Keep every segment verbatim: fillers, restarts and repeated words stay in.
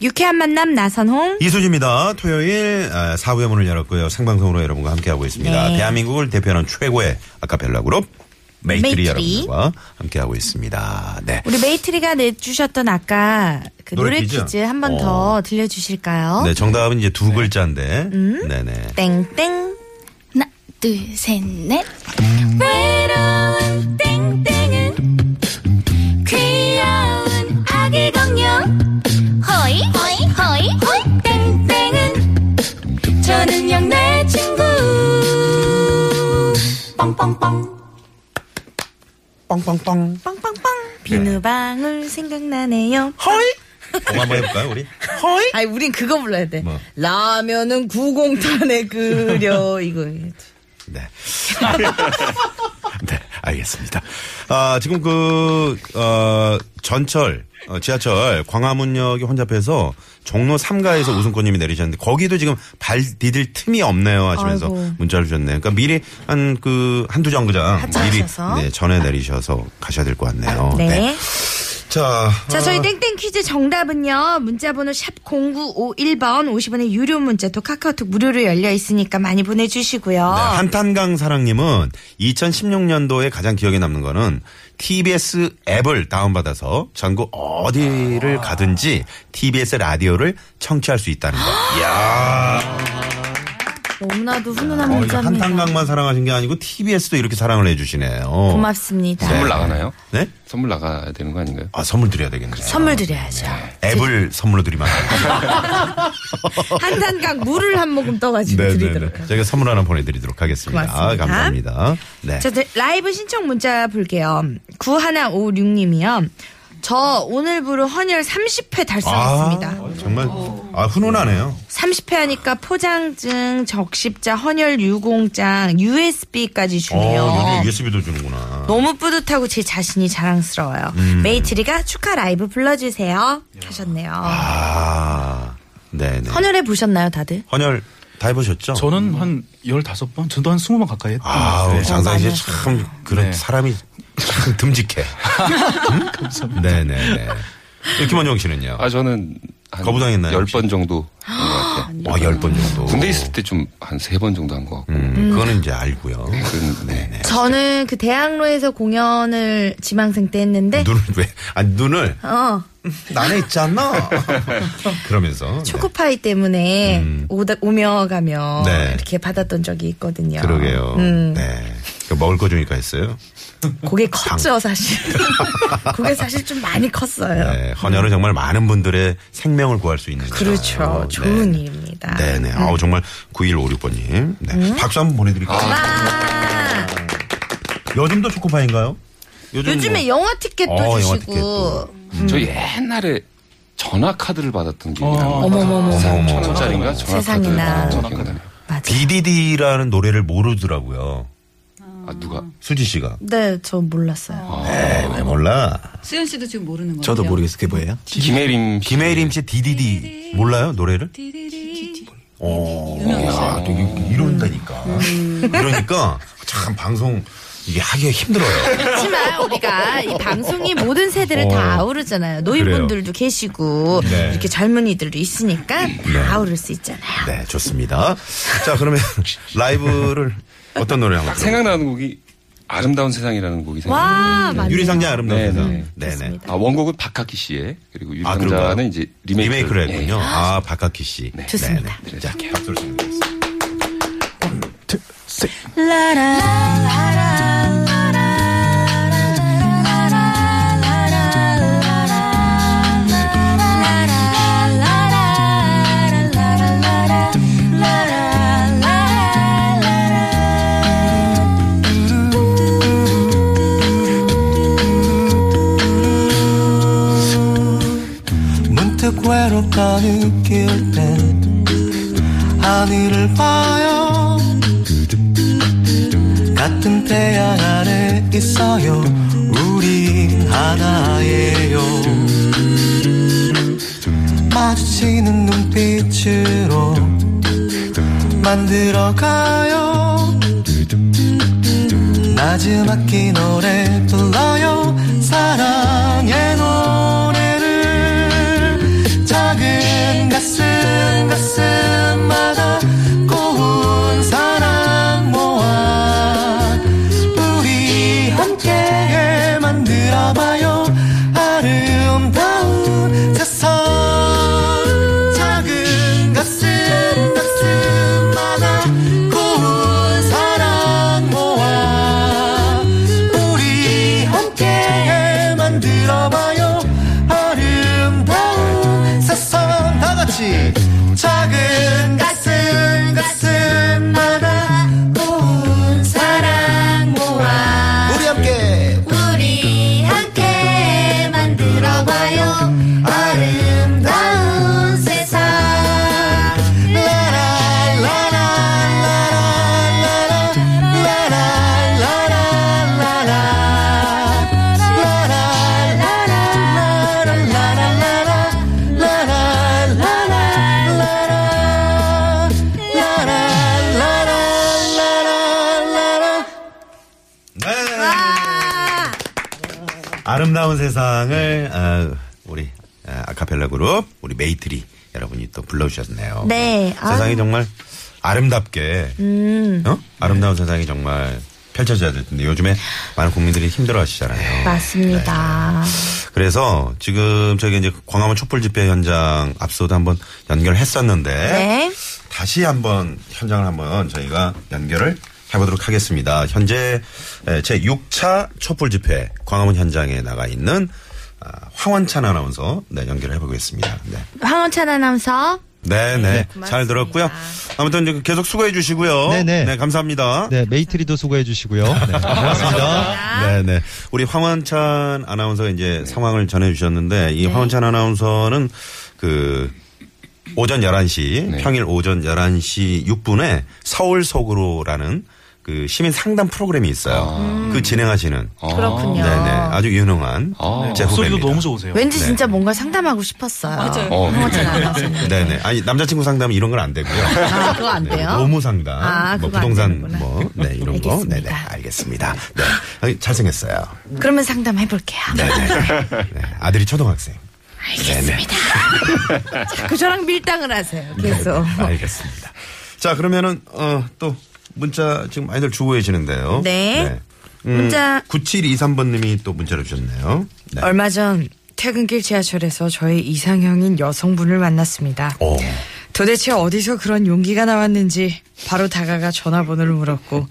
유쾌한 만남 나선홍 이수지입니다. 토요일 사 부의 문을 열었고요. 생방송으로 여러분과 함께하고 있습니다. 네. 대한민국을 대표하는 최고의 아카펠라 그룹 메이트리, 메이트리 여러분과 함께하고 있습니다. 네. 우리 메이트리가 내주셨던 아까 그 노래 퀴즈, 퀴즈 한 번 더 들려주실까요? 네, 정답은 이제 두 네. 글자인데. 음? 네네. 땡땡. 하나, 둘, 셋, 넷. 음. 외로운 땡땡은 귀여운 아기 공룡. 호이, 호이, 호이, 호이. 땡땡은 저 능력 내 친구. 뻥뻥뻥. 빵빵빵. 빵빵빵. 비누방울 네. 생각나네요. 허이? 뭐 한번 해볼까요, 우리? 허이? 아니, 우린 그거 불러야 돼. 뭐. 라면은 구공탄에 끓여, 이거. 네. 네, 알겠습니다. 아, 지금 그, 어, 전철, 어, 지하철, 광화문역이 혼잡해서 종로 삼 가에서 우승권님이 내리셨는데 거기도 지금 발 디딜 틈이 없네요 하시면서 아이고. 문자를 주셨네요. 그러니까 미리 한 그 한두 정거장 미리 네, 전에 내리셔서 가셔야 될 것 같네요. 네. 네. 자, 자, 저희 땡땡 퀴즈 정답은요. 문자번호 샵 공구오일 번 오십 원의 유료 문자 또 카카오톡 무료로 열려 있으니까 많이 보내주시고요. 네, 한탄강 사랑님은 이천십육 년도에 가장 기억에 남는 거는 티비에스 앱을 다운받아서 전국 어디를 가든지 티비에스 라디오를 청취할 수 있다는 거. 이야. 너무나도 훈훈한 문자입니다. 한탄강만 사랑하신 게 아니고 티비에스도 이렇게 사랑을 해주시네요. 고맙습니다. 네. 선물 나가나요? 네? 선물 나가야 되는 거 아닌가요? 아, 선물 드려야 되겠네요. 선물 드려야죠. 네. 앱을 제... 선물로 드리면 한탄강 물을 한 모금 떠가지고 네네네. 드리도록 저희가 선물 하나 보내드리도록 하겠습니다. 고맙습니다. 아, 감사합니다. 네. 저 라이브 신청 문자 볼게요. 구일오육 님이요. 저 오늘부로 헌혈 삼십 회 달성했습니다. 아, 정말 아, 훈훈하네요. 삼십 회 하니까 포장증, 적십자, 헌혈 유공장, 유에스비까지 주네요. 어, 유에스비도 주는구나. 너무 뿌듯하고 제 자신이 자랑스러워요. 음. 메이트리가 축하 라이브 불러주세요 하셨네요. 아, 네네. 헌혈해 보셨나요 다들? 헌혈 다 해보셨죠? 저는 한 열다섯 번, 저도 한 스무 번 가까이 했던 아, 것 같아요. 장상희 씨 참 그런 네. 사람이 참 듬직해. 음? 감사합니다. 네네네. 김원영 씨는요? 아, 저는 한 거부당했나요? 열 번 정도 한 것 같아요. 아, 열 번 정도. 군대 있을 때 좀 한 세 번 정도 한 것 같고. 음, 음. 그거는 이제 알고요. 네, 그건, 네네. 저는 그 대학로에서 공연을 지망생 때 했는데. 눈을 왜? 아니, 눈을? 어. 나네 있잖아. 그러면서 초코파이 네. 때문에 음. 오다, 오며 가며 네. 이렇게 받았던 적이 있거든요. 그러게요. 음. 네. 먹을 거 주니까 했어요. 그게 컸죠 사실. 그게 사실 좀 많이 컸어요. 네, 헌혈은 정말 많은 분들의 생명을 구할 수 있는 그렇죠. 어, 좋은 네. 일입니다. 네네. 음. 아우 정말 구일오육 번님 네. 음? 박수 한번 보내드릴게요. 아~ 요즘도 초코파이인가요? 요즘 요즘에 뭐... 영화 티켓도 어, 주시고. 영화 티켓도. 음. 저 옛날에 전화카드를 받았던 기억이 나요. 어머머머. 천 원짜리인가? 전화카드를 받았던 디디디라는 노래를 모르더라고요. 아, 누가? 수지 씨가? 네, 저 몰랐어요. 아. 네, 왜 몰라? 수현 씨도 지금 모르는 거예요? 저도 모르겠어요. 그게 뭐예요? 김혜림. 김혜림 씨 디디디. 몰라요? 노래를? 디디디. 오. 아, 되게 이런다니까. 이러니까 참 방송. 이게 하기가 힘들어요. 그렇지만 우리가 이 방송이 모든 세대를 어, 다 아우르잖아요. 노인분들도 계시고 네. 이렇게 젊은이들도 있으니까 네. 다 아우를 수 있잖아요. 네, 좋습니다. 자, 그러면 라이브를 어떤 노래 한번 생각나는 곡이 아름다운 세상이라는 곡이 생각나요. 유리상자 아름다운 네, 세상. 네네. 네. 아, 원곡은 박학기 씨의 그리고 유리상자는 아, 이제 리메이크. 리메이크를 했군요. 네. 아, 박학기 씨. 네. 좋습니다. 네, 네. 자, 박수를 드리겠습니다. 원, 투, 셋. 라라라라. 외롭다 느낄 땐 아니 하늘을 봐요. 같은 태양 아래 있어요. 우리 하나예요. 마주치는 눈빛으로 만들어가요. 마지막이 노래 불러요. 사랑의 노래를 작은 가슴 가슴마다 고운 사랑 모아 우리 함께 만들어봐요. 아름다운 세상 작은 가슴 가슴마다 고운 사랑 모아 우리 함께 만들어봐요. 아름다운 세상 다같이 작은 가슴 가슴마다 고운 사랑 모아 우리 함께 우리 함께 만들어봐요. 아름다운 세상 아름다운 세상을 어, 우리 아카펠라 그룹 우리 메이트리 여러분이 또 불러주셨네요. 네. 세상이 아유. 정말 아름답게 음. 어? 아름다운 네. 세상이 정말 펼쳐져야 될 텐데 요즘에 많은 국민들이 힘들어하시잖아요. 맞습니다. 네. 그래서 지금 저기 이제 광화문 촛불 집회 현장 앞서도 한번 연결했었는데 네. 다시 한번 현장을 한번 저희가 연결을 해보도록 하겠습니다. 현재 제육 차 촛불 집회 광화문 현장에 나가 있는 황원찬 아나운서 네, 연결을 해보겠습니다. 네. 황원찬 아나운서. 네네. 네, 잘 들었고요. 아무튼 계속 수고해 주시고요. 네네. 네, 감사합니다. 네, 메이트리도 수고해 주시고요. 네, 고맙습니다. 네네. 우리 황원찬 아나운서 이제 상황을 전해 주셨는데 이 네. 황원찬 아나운서는 그 오전 열한 시 네. 평일 오전 열한 시 육 분에 서울 속으로라는 그 시민 상담 프로그램이 있어요. 아. 그 진행하시는. 아. 그렇군요. 네네. 아주 유능한. 아. 제 후배입니다. 목소리도 너무 좋으세요. 왠지 네. 진짜 뭔가 상담하고 싶었어요. 맞아요. 어, 네. 네네. 아니, 남자친구 상담 이런 건 안 되고요. 아, 그거 안 돼요? 네. 노무 상담. 아, 뭐 부동산 뭐, 네, 이런 알겠습니다. 거. 네네. 알겠습니다. 네. 잘생겼어요. 그러면 상담해볼게요. 네네. 네. 아들이 초등학생. 알겠습니다. 자꾸 저랑 밀당을 하세요. 계속. 네네. 알겠습니다. 자, 그러면은, 어, 또. 문자 지금 많이들 주고 계시는데요. 네. 네. 음, 문자. 구칠이삼 번님이 또 문자를 주셨네요. 네. 얼마 전 퇴근길 지하철에서 저의 이상형인 여성분을 만났습니다. 오. 도대체 어디서 그런 용기가 나왔는지 바로 다가가 전화번호를 물었고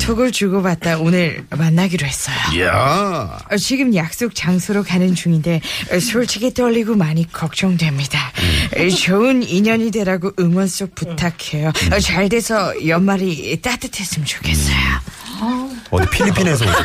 톡을 주고받다 오늘 만나기로 했어요. 야. 지금 약속 장소로 가는 중인데 솔직히 떨리고 많이 걱정됩니다. 음. 좋은 인연이 되라고 응원 속 부탁해요. 음. 잘 돼서 연말이 따뜻했으면 좋겠어요. 음. 어디 필리핀에서 오세요?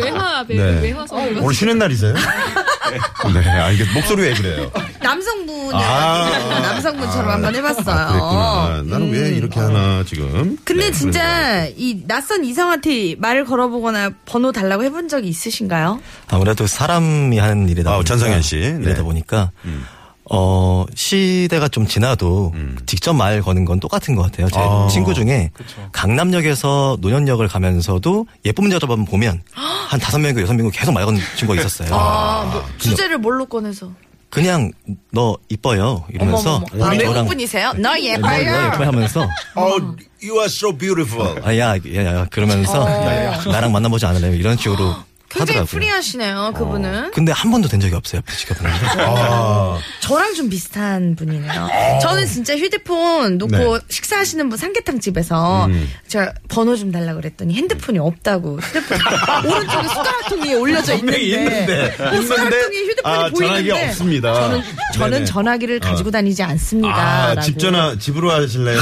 외화, 네. 외화서. 어, 오늘 쉬는 날이세요? 네, 알겠습니다. 목소리 왜 그래요? 남성분, 아, 남성분처럼 아, 한번 해봤어요. 아, 나는 음. 왜 이렇게 하나 지금? 근데 네, 진짜 그러니까. 이 낯선 이성한테 말을 걸어보거나 번호 달라고 해본 적이 있으신가요? 아무래도 사람이 하는 일이다 보니까. 아, 전성현 씨. 네. 이러다 보니까 음. 어, 시대가 좀 지나도 음. 직접 말 거는 건 똑같은 것 같아요. 제 아, 친구 중에 그쵸. 강남역에서 노현역을 가면서도 예쁜 여자만 보면 한 다섯 명이고 여섯 명이고 계속 말 거는 친구가 있었어요. 아, 뭐 주제를 뭘로 꺼내서? 그냥 너 이뻐요 이러면서 어머머머. 아, 외국분이세요? 너 예뻐요. 너 예뻐요 하면서 oh, you are so beautiful. 아, 야, 야, 야 그러면서 어. 야, 야, 나랑 만나보지 않을래요? 이런 식으로. 굉장히 하더라고요. 프리하시네요, 그분은. 어. 근데 한 번도 된 적이 없어요, 지켜보는데. 아. 저랑 좀 비슷한 분이네요. 아. 저는 진짜 휴대폰 놓고 네. 식사하시는 분 삼계탕 집에서 음. 제가 번호 좀 달라고 그랬더니 핸드폰이 없다고. 휴대폰 오른쪽에 숟가락통이 올려져 있는데. 있는데. 그 숟가락통이 휴대폰이 아, 보이는데. 전화기가 없습니다. 저는, 저는 전화기를 어. 가지고 다니지 않습니다. 아, 집 전화, 집으로 하실래요?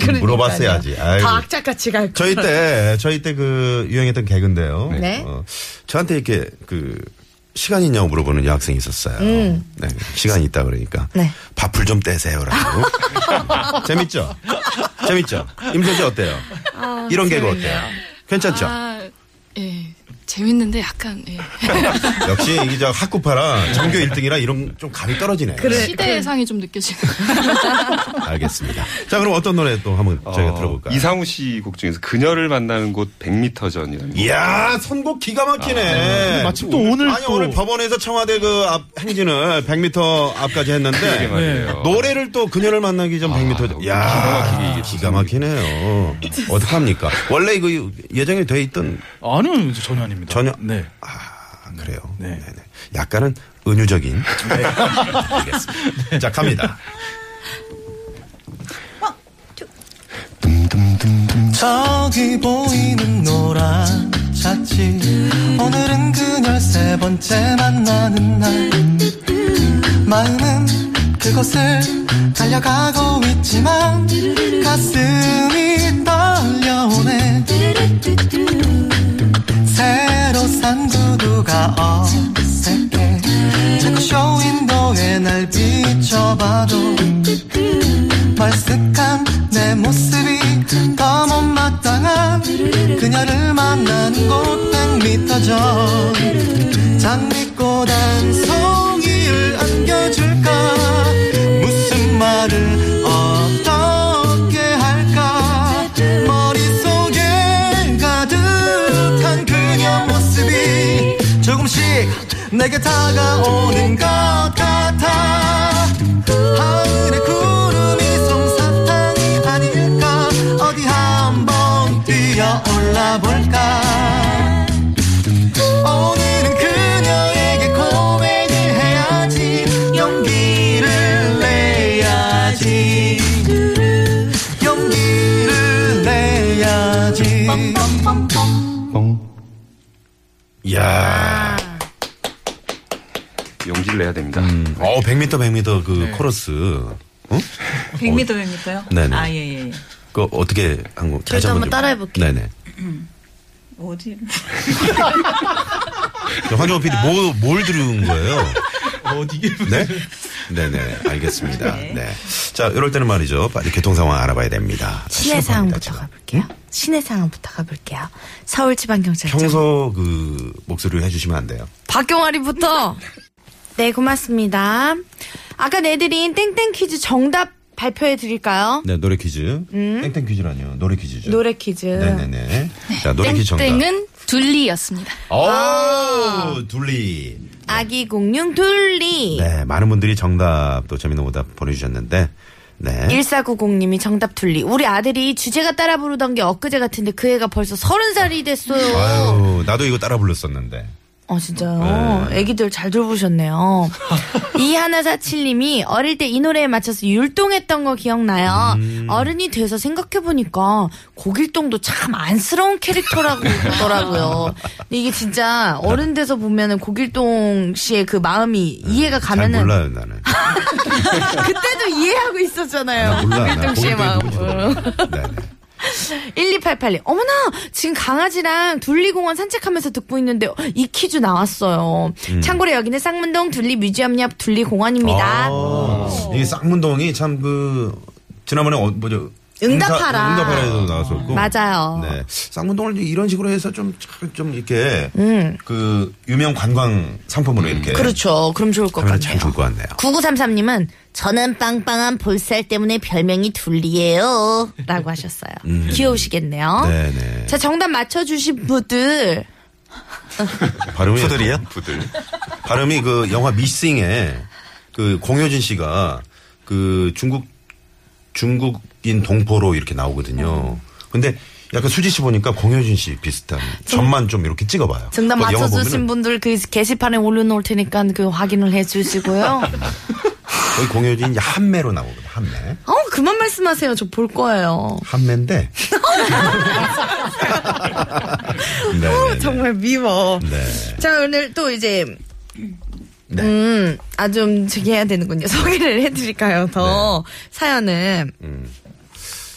그럼 물어봤어야지. 아이고. 다 악착같이 갈 저희 때, 저희 때 그 유행했던 개그인데요. 네. 어. 저한테 이렇게 그 시간 있냐고 물어보는 여학생이 있었어요. 음. 네, 시간이 있다 그러니까. 네. 밥풀 좀 떼세요라고. 재밌죠? 재밌죠? 임소지 어때요? 아, 이런 개그 어때요? 괜찮죠? 아, 예. 재밌는데 약간, 예. 역시 이게 학구파라 전교 일 등이라 이런 좀 감이 떨어지네요. 그래, 시대의 상이 좀 느껴지네요. 알겠습니다. 자, 그럼 어떤 노래 또 한번 어, 저희가 들어볼까요? 이상우 씨 곡 중에서 그녀를 만나는 곳 백 미터 전이라는. 이야, 선곡 기가 막히네. 아, 마침 또 오늘. 아니, 또. 오늘 법원에서 청와대 그 앞 행진을 백 미터 앞까지 했는데. 네. 노래를 또 그녀를 만나기 전 아, 백 미터 전. 이야, 기가 막히게. 기가 막히네요. 어떡합니까? 원래 이거 예정이 돼 있던. 아니요, 전혀 아닙니다. 전혀. 네. 아, 그래요. 네. 네네. 약간은 은유적인. 네. 알겠습니다. 네. 자, 갑니다. 원, 투. 저기 보이는 노란 샷지. 오늘은 그녀 세 번째 만나는 날. 마음은 그곳을 달려가고 있지만 가슴이 떨려오네. 새로 산 구두가 어색해. 자꾸 쇼윈도에 날 비춰봐도 멀쓱한 내 모습이 더 못마땅한 그녀를 만나는 곳 백 미터 전. 장미꽃 한 송이를 안겨줄까. 무슨 말을 어떻게 할까. 머릿속에 가득한 그 모습이 조금씩 내게 다가오는 것 같아. 하늘에 구름이 솜사탕이 아닐까. 어디 한번 뛰어올라 볼까. 오늘은 그녀에게 고백을 해야지. 용기를 내야지. 용기를 내야지. 이야. 용기를 내야 됩니다. 음. 어, 백 미터 백 미터 그 네. 코러스. 응? 백 미터 백 미터요? 네네. 아, 예, 예. 그 어떻게 한 거? 저도 한번 따라해볼게요. 네네. 어디? 황정호 피디, 뭐, 뭘 들은 거예요? 어디게? 네? 네네. 알겠습니다. 네. 네. 자, 이럴 때는 말이죠. 빨리 교통 상황 알아봐야 됩니다. 시내 상황부터 가볼게요. 시내 상황부터 가볼게요. 서울지방경찰청. 평소 그 목소리로 해주시면 안 돼요. 박경아리부터. 네, 고맙습니다. 아까 내드린 땡땡 퀴즈 정답 발표해 드릴까요? 네, 노래 퀴즈. 음? 땡땡 퀴즈라뇨. 노래 퀴즈죠. 노래 퀴즈. 네네네. 자, 노래 퀴즈 정답. 땡땡은 둘리였습니다. 오, 둘리. 아기 공룡 둘리. 네, 많은 분들이 정답, 또 재밌는 오답 보내주셨는데. 네. 일사구공님이 정답 둘리. 우리 아들이 주제가 따라 부르던 게 엊그제 같은데 그 애가 벌써 서른 살이 됐어요. 아유, 나도 이거 따라 불렀었는데. 어, 진짜요? 네. 애기들 잘 들어보셨네요. 이하나사칠님이 어릴 때 이 노래에 맞춰서 율동했던 거 기억나요? 음. 어른이 돼서 생각해보니까 고길동도 참 안쓰러운 캐릭터라고 하더라고요. 근데 이게 진짜 어른 돼서 보면은 고길동 씨의 그 마음이 네. 이해가 가면은. 잘 몰라요, 나는. 그때도 이해하고 있었잖아요. 몰라, 고길동 씨의 마음으로. 일이팔팔 님. 어머나! 지금 강아지랑 둘리공원 산책하면서 듣고 있는데 이 퀴즈 나왔어요. 음. 참고로 여기는 쌍문동 둘리 뮤지엄 옆 둘리공원입니다. 이게 쌍문동이 참 그, 지난번에 어, 뭐죠? 응답하라. 응답하라에도 나왔었고. 맞아요. 네. 쌍문동을 이런 식으로 해서 좀, 좀 이렇게, 음. 그, 유명 관광 상품으로 이렇게. 그렇죠. 그럼 좋을 것 같네요. 참 좋을 것 같네요. 구구삼삼 님은 저는 빵빵한 볼살 때문에 별명이 둘리예요. 라고 하셨어요. 음. 귀여우시겠네요. 네네. 자, 정답 맞춰주신 분들. 발음이. 푸들이요? 푸들. 발음이 그 영화 미싱에 그 공효진 씨가 그 중국, 중국인 동포로 이렇게 나오거든요. 근데 약간 수지 씨 보니까 공효진 씨 비슷한 점만 좀 이렇게 찍어봐요. 정답 맞춰주신 분들 그 게시판에 올려놓을 테니까 그 확인을 해주시고요. 거기 공효진이 한매로 나오거든요. 한매. 어, 그만 말씀하세요. 저 볼 거예요. 한매인데. 오, 정말 미워. 네. 자, 오늘 또 이제. 네. 음, 아, 좀, 저기 해야 되는군요. 소개를 해드릴까요, 더. 네. 사연은. 음.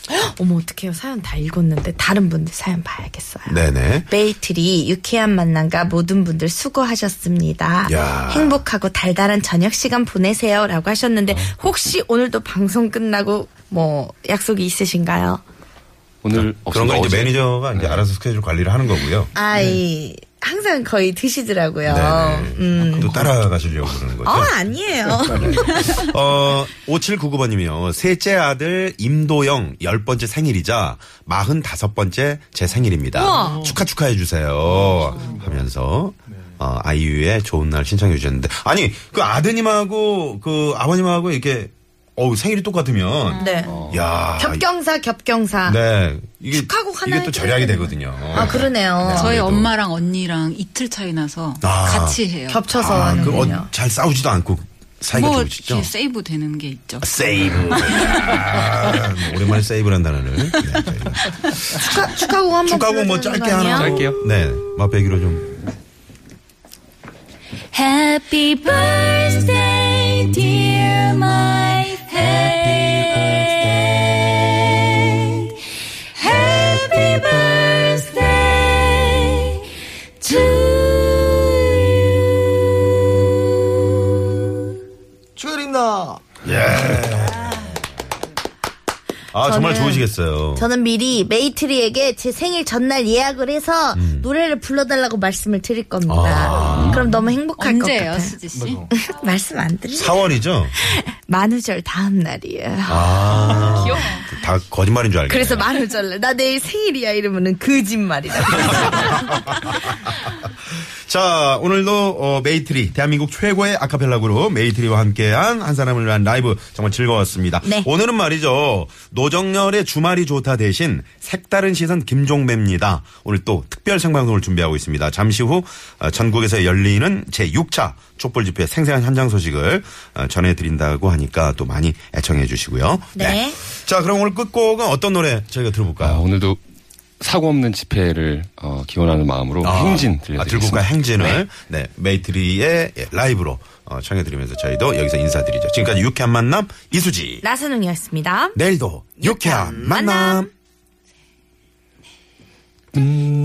헉, 어머 어떡해요. 사연 다 읽었는데 다른 분들 사연 봐야겠어요. 네네. 메이트리 유쾌한 만남과 모든 분들 수고하셨습니다. 야. 행복하고 달달한 저녁 시간 보내세요 라고 하셨는데 어. 혹시 오늘도 방송 끝나고 뭐 약속이 있으신가요? 오늘 그런 거 이제 매니저가 이제 네. 알아서 스케줄 관리를 하는 거고요. 아이 네. 항상 거의 드시더라고요. 음. 또 따라가시려고 그러는 거죠? 어, 아니에요. 어, 오칠구구 번님이요. 셋째 아들 임도영 열 번째 생일이자 마흔다섯 번째 제 생일입니다. 우와. 축하 축하해 주세요. 하면서 어, 아이유의 좋은 날 신청해 주셨는데 아니 그 아드님하고 그 아버님하고 이렇게 어우 생일이 똑같으면 네. 야 겹경사 겹경사 네 이게 축하곡 하나 이게 또 절약이 되거든요. 아 그러네요. 네, 저희 엄마랑 언니랑 이틀 차이 나서 아, 같이 해요. 겹쳐서 아, 하는군요. 어, 잘 싸우지도 않고 사이가 뭐, 좋으시죠? 세이브 되는 게 있죠. 아, 세이브 야, 오랜만에 세이브란 단어를 네, 축하 축하곡 한번 축하곡 뭐 짧게 하나 짧게요. 네 맛배기로 좀. Happy birthday, dear mom. Happy birthday to you. 축하드립니다. 예. 아 저는, 정말 좋으시겠어요. 저는 미리 메이트리에게 제 생일 전날 예약을 해서 음. 노래를 불러달라고 말씀을 드릴 겁니다. 아. 그럼 너무 행복할 언제예요, 것 같아요. 수지 씨? 말씀 안 드리죠. 사월이죠? 만우절 다음 날이에요. 아, 귀여워. 다 거짓말인 줄 알겠네. 그래서 만우절, 나 내일 생일이야 이러면은 거짓말이다. 자, 오늘도 어, 메이트리, 대한민국 최고의 아카펠라 그룹 메이트리와 함께한 한 사람을 위한 라이브 정말 즐거웠습니다. 네. 오늘은 말이죠. 노정열의 주말이 좋다 대신 색다른 시선 김종배입니다. 오늘 또 특별 생방송을 준비하고 있습니다. 잠시 후 어, 전국에서 열리는 제육 차 촛불집회 생생한 현장 소식을 어, 전해드린다고 하니까 또 많이 애청해 주시고요. 네. 네. 자, 그럼 오늘 끝곡은 어떤 노래 저희가 들어볼까요? 아, 오늘도 사고 없는 집회를 어, 기원하는 마음으로 아, 행진 들려드리겠습니다. 아, 들국가 행진을 네. 네, 메이트리의 라이브로 어, 청해드리면서 저희도 여기서 인사드리죠. 지금까지 유쾌한 만남 이수지 나선홍이었습니다. 내일도 유쾌한 만남, 만남. 음.